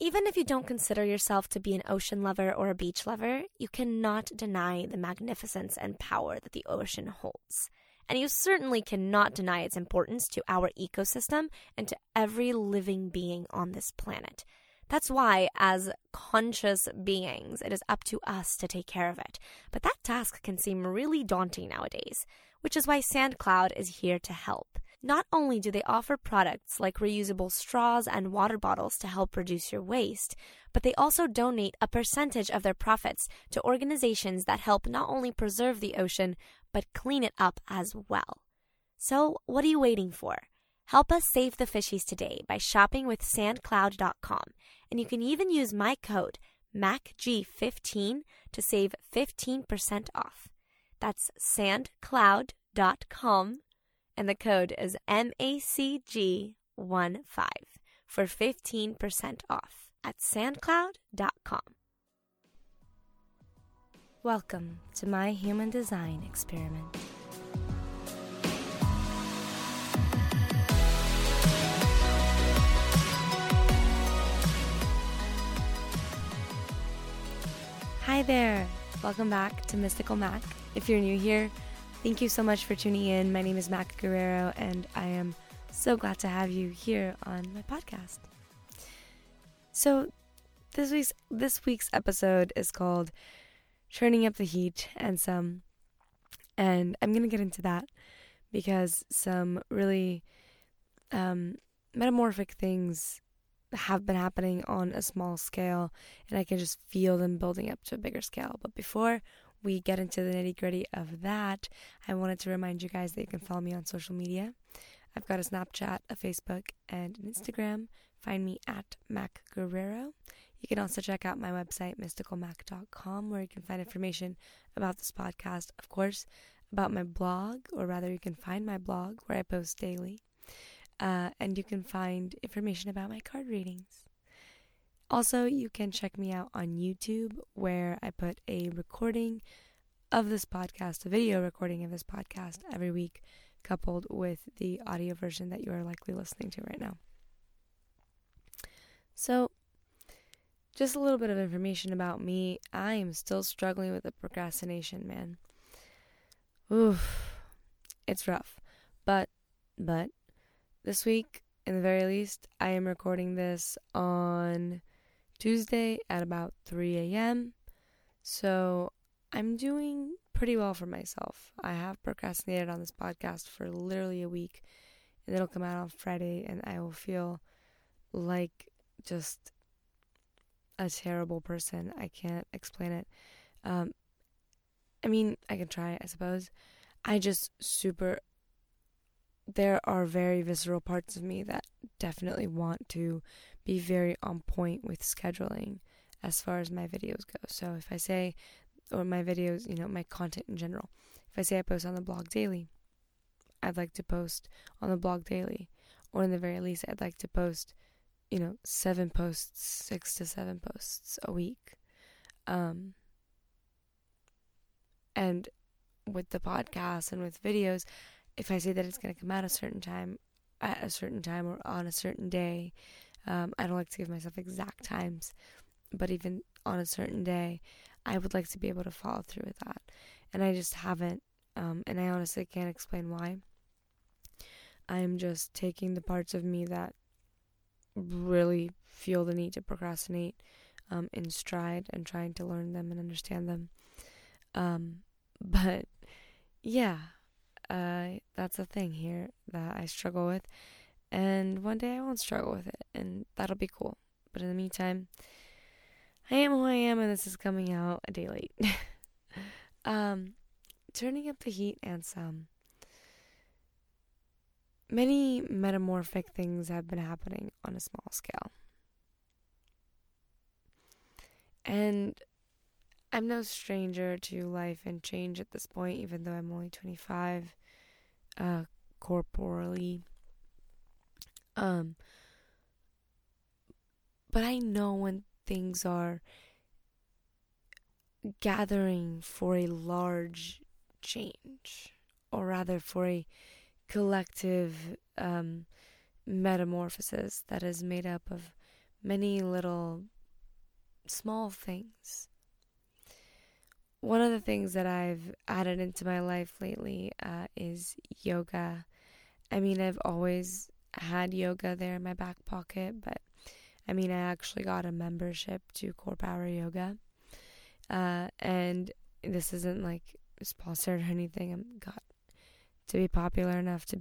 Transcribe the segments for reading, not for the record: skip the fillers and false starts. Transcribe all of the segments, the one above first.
Even if you don't consider yourself to be an ocean lover or a beach lover, you cannot deny the magnificence and power that the ocean holds. And you certainly cannot deny its importance to our ecosystem and to every living being on this planet. That's why, as conscious beings, it is up to us to take care of it. But that task can seem really daunting nowadays, which is why SandCloud is here to help. Not only do they offer products like reusable straws and water bottles to help reduce your waste, but they also donate a percentage of their profits to organizations that help not only preserve the ocean, but clean it up as well. So, what are you waiting for? Help us save the fishies today by shopping with SandCloud.com. And you can even use my code MACG15 to save 15% off. That's SandCloud.com. And the code is MACG15 for 15% off at SandCloud.com. Welcome to my human design experiment. Hi there! Welcome back to Mystical Mac. If you're new here, thank you so much for tuning in. My name is Mac Guerrero, and I am so glad to have you here on my podcast. So, this week's episode is called Turning Up the Heat and Some, and I'm going to get into that because some really metamorphic things have been happening on a small scale, and I can just feel them building up to a bigger scale. But before we get into the nitty-gritty of that, I wanted to remind you guys that you can follow me on social media. I've got a Snapchat, a Facebook, and an Instagram. Find me at Mac Guerrero. You can also check out my website, mysticalmac.com, where you can find information about this podcast, of course, about my blog, or rather you can find my blog where I post daily, and you can find information about my card readings. Also, you can check me out on YouTube, where I put a recording of this podcast, a video recording of this podcast every week, coupled with the audio version that you are likely listening to right now. So, just a little bit of information about me. I am still struggling with the procrastination, man. Oof. It's rough. But, this week, in the very least, I am recording this on Tuesday at about 3 a.m. So, I'm doing pretty well for myself. I have procrastinated on this podcast for literally a week, and it'll come out on Friday, and I will feel like just a terrible person. I can't explain it. I mean, I can try, I suppose. There are very visceral parts of me that definitely want to be very on point with scheduling as far as my videos go. So if I say, or my videos, my content in general, if I say I post on the blog daily, I'd like to post on the blog daily, or in the very least, I'd like to post 6 to 7 posts a week. And with the podcast and with videos, if I say that it's going to come out at a certain time or on a certain day, I don't like to give myself exact times, but even on a certain day, I would like to be able to follow through with that. And I just haven't, and I honestly can't explain why. I'm just taking the parts of me that really feel the need to procrastinate in stride and trying to learn them and understand them. But yeah, that's a thing here that I struggle with, and one day I won't struggle with it, and that'll be cool. But in the meantime, I am who I am, and this is coming out a day late. Turning up the heat and some. Many metamorphic things have been happening on a small scale. And I'm no stranger to life and change at this point, even though I'm only 25, corporally. But I know when things are gathering for a large change, or rather for a collective metamorphosis that is made up of many little small things. One of the things that I've added into my life lately is yoga. I mean, I've always had yoga there in my back pocket, but I mean, I actually got a membership to Core Power Yoga. And this isn't like sponsored or anything. I've got to be popular enough to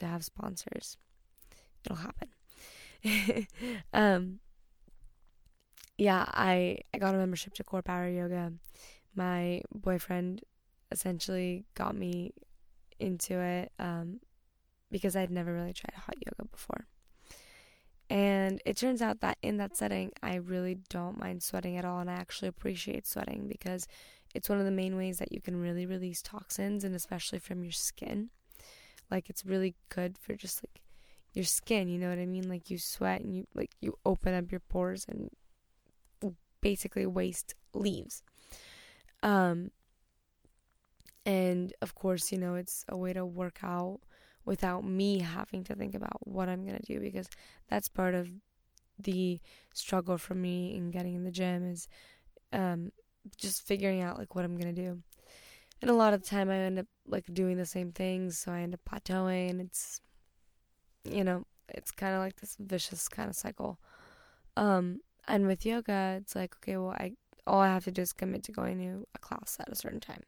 have sponsors. It'll happen. I got a membership to Core Power Yoga. My boyfriend essentially got me into it because I'd never really tried hot yoga before. And it turns out that in that setting, I really don't mind sweating at all, and I actually appreciate sweating because it's one of the main ways that you can really release toxins, and especially from your skin. Like, it's really good for just, like, your skin, you know what I mean? Like, you sweat and you open up your pores and basically waste leaves. And of course, you know, it's a way to work out without me having to think about what I'm going to do, because that's part of the struggle for me in getting in the gym is just figuring out, like, what I'm going to do. And a lot of the time I end up, like, doing the same things, so I end up plateauing, and it's, you know, it's kind of like this vicious kind of cycle. And with yoga, it's like, okay, well, all I have to do is commit to going to a class at a certain time.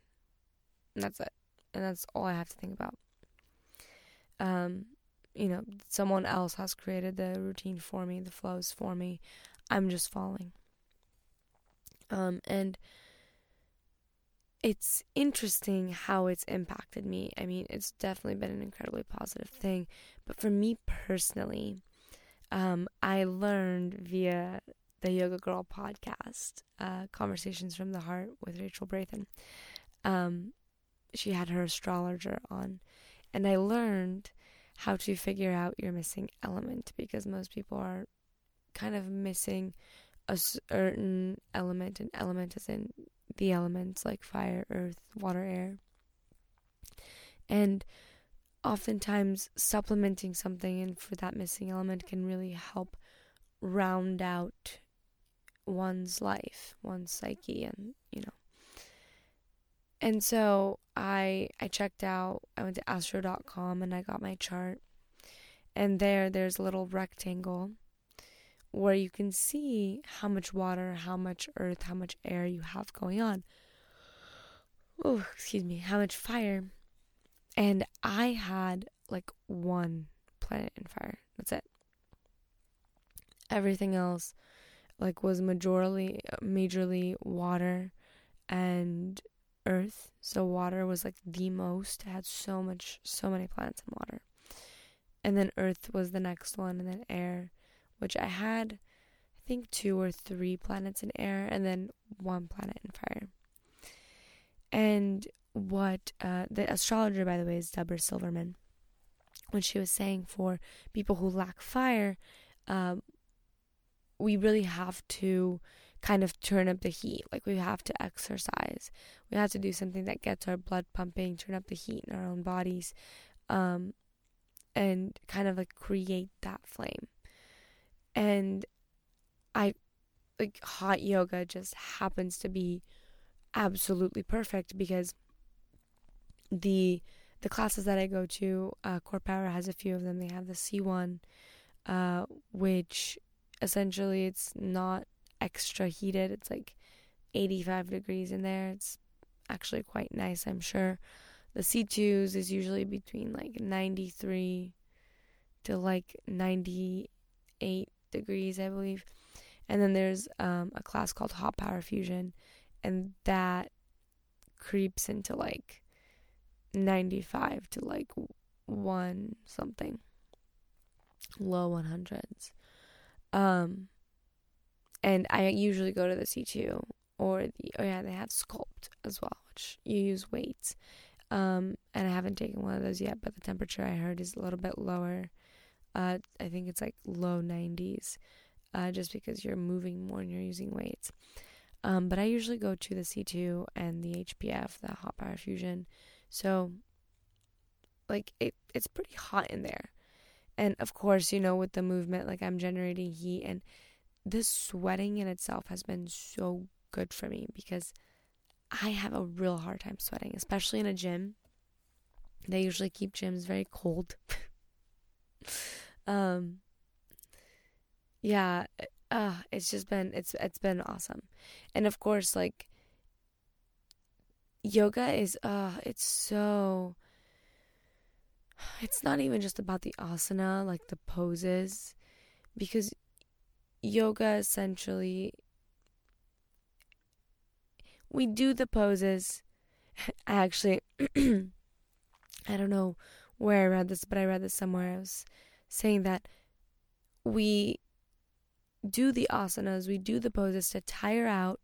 And that's it. And that's all I have to think about. You know, someone else has created the routine for me, the flows for me. I'm just following. And it's interesting how it's impacted me. I mean, it's definitely been an incredibly positive thing. But for me personally, I learned via the Yoga Girl podcast, Conversations from the Heart with Rachel Brayton. She had her astrologer on, and I learned how to figure out your missing element, because most people are kind of missing a certain element, and element is in the elements like fire, earth, water, air. And oftentimes supplementing something in for that missing element can really help round out one's life, one's psyche, and, you know. And so I checked out, I went to astro.com and I got my chart. And there's a little rectangle where you can see how much water, how much earth, how much air you have going on. Oh, excuse me, how much fire. And I had like one planet in fire. That's it. Everything else, like, was majorly water and earth. So water was like the most. I had so many planets in water. And then earth was the next one, and then air, which I had, I think, 2 or 3 planets in air, and then one planet in fire. And what the astrologer, by the way, is Deborah Silverman. When she was saying for people who lack fire, we really have to kind of turn up the heat. Like, we have to exercise. We have to do something that gets our blood pumping, turn up the heat in our own bodies, and kind of, like, create that flame. And hot yoga just happens to be absolutely perfect, because the classes that I go to, Core Power has a few of them. They have the C1, which essentially it's not extra heated. It's like 85 degrees in there. It's actually quite nice, I'm sure. The C2s is usually between like 93 to like 98 degrees, I believe. And then there's a class called Hot Power Fusion, and that creeps into like 95 to like 1 something, low 100s. And I usually go to the C2 or they have Sculpt as well, which you use weights. And I haven't taken one of those yet, but the temperature I heard is a little bit lower. I think it's like low 90s, just because you're moving more and you're using weights. But I usually go to the C2 and the HPF, the Hot Power Fusion. So, like, it's pretty hot in there. And, of course, you know, with the movement, like, I'm generating heat, and this sweating in itself has been so good for me because I have a real hard time sweating, especially in a gym. They usually keep gyms very cold. It's just been, it's been awesome. And of course, like, yoga is, it's not even just about the asana, like the poses, because yoga essentially, we do the poses. I actually, I don't know where I read this, but I read this somewhere. I was saying that we do the asanas, we do the poses to tire out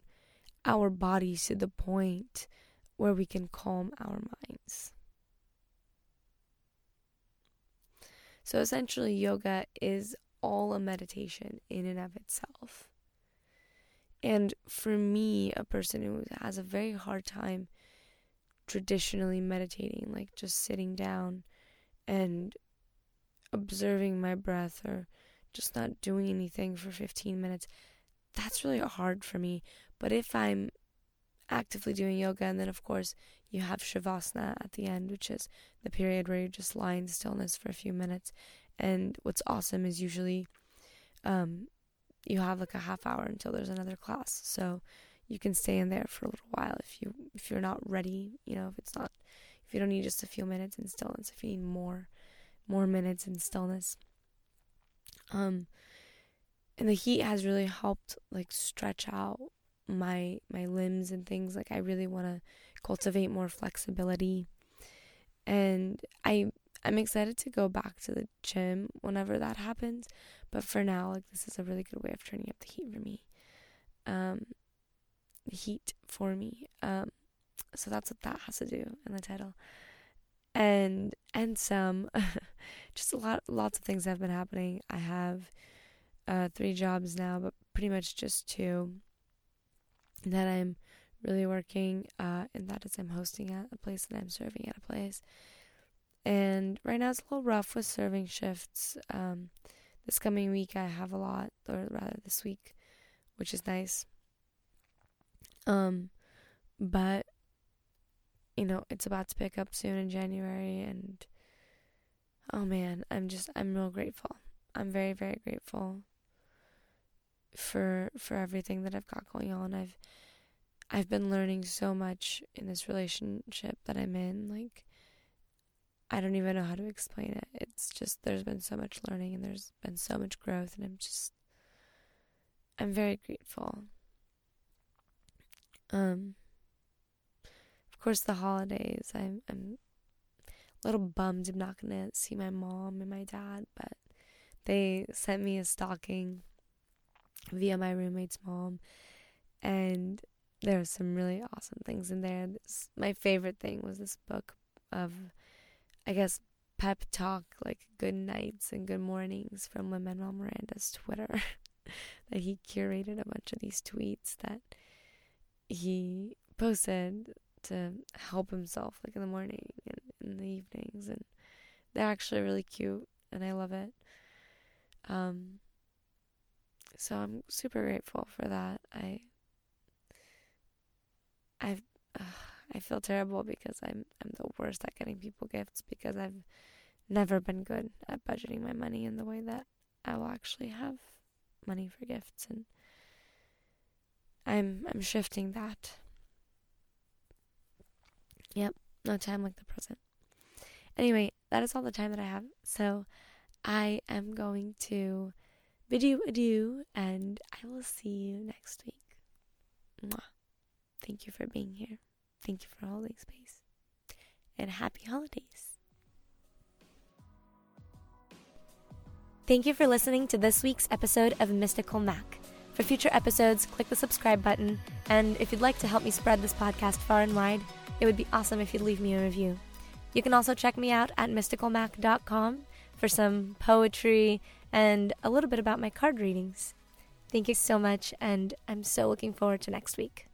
our bodies to the point where we can calm our minds. So essentially, yoga is all a meditation in and of itself. And for me, a person who has a very hard time traditionally meditating, like just sitting down and observing my breath or just not doing anything for 15 minutes, that's really hard for me. But if I'm actively doing yoga, and then of course you have shavasana at the end, which is the period where you just lie in stillness for a few minutes, and what's awesome is usually you have like a half hour until there's another class, so you can stay in there for a little while if you're not ready, you know, if you don't need just a few minutes in stillness, if you need more minutes in stillness. And the heat has really helped like stretch out my limbs and things. Like I really want to cultivate more flexibility, and I'm excited to go back to the gym whenever that happens, but for now, like, this is a really good way of turning up the heat for me. So that's what that has to do in the title, and some just lots of things have been happening. I have 3 jobs now, but pretty much just 2 that I'm really working, and that is I'm hosting at a place and I'm serving at a place. And right now it's a little rough with serving shifts. This coming week I have a lot, or rather this week, which is nice. But, you know, it's about to pick up soon in January, and oh man, I'm real grateful. I'm very, very grateful for everything that I've got going on. I've been learning so much in this relationship that I'm in. Like, I don't even know how to explain it. It's just, there's been so much learning and there's been so much growth, and I'm very grateful. Of course, the holidays, I'm a little bummed I'm not gonna see my mom and my dad, but they sent me a stocking via my roommate's mom, and there are some really awesome things in there. My favorite thing was this book of, I guess, pep talk, like good nights and good mornings from Lin-Manuel Miranda's Twitter, that he curated a bunch of these tweets that he posted to help himself, like in the morning and in the evenings, and they're actually really cute and I love it. So I'm super grateful for that. I feel terrible because I'm the worst at getting people gifts, because I've never been good at budgeting my money in the way that I will actually have money for gifts, and I'm shifting that. Yep, no time like the present. Anyway, that is all the time that I have. So I am going to bid you adieu, and I will see you next week. Mwah. Thank you for being here. Thank you for holding space. And happy holidays. Thank you for listening to this week's episode of Mystical Mac. For future episodes, click the subscribe button. And if you'd like to help me spread this podcast far and wide, it would be awesome if you'd leave me a review. You can also check me out at mysticalmac.com for some poetry and a little bit about my card readings. Thank you so much, and I'm so looking forward to next week.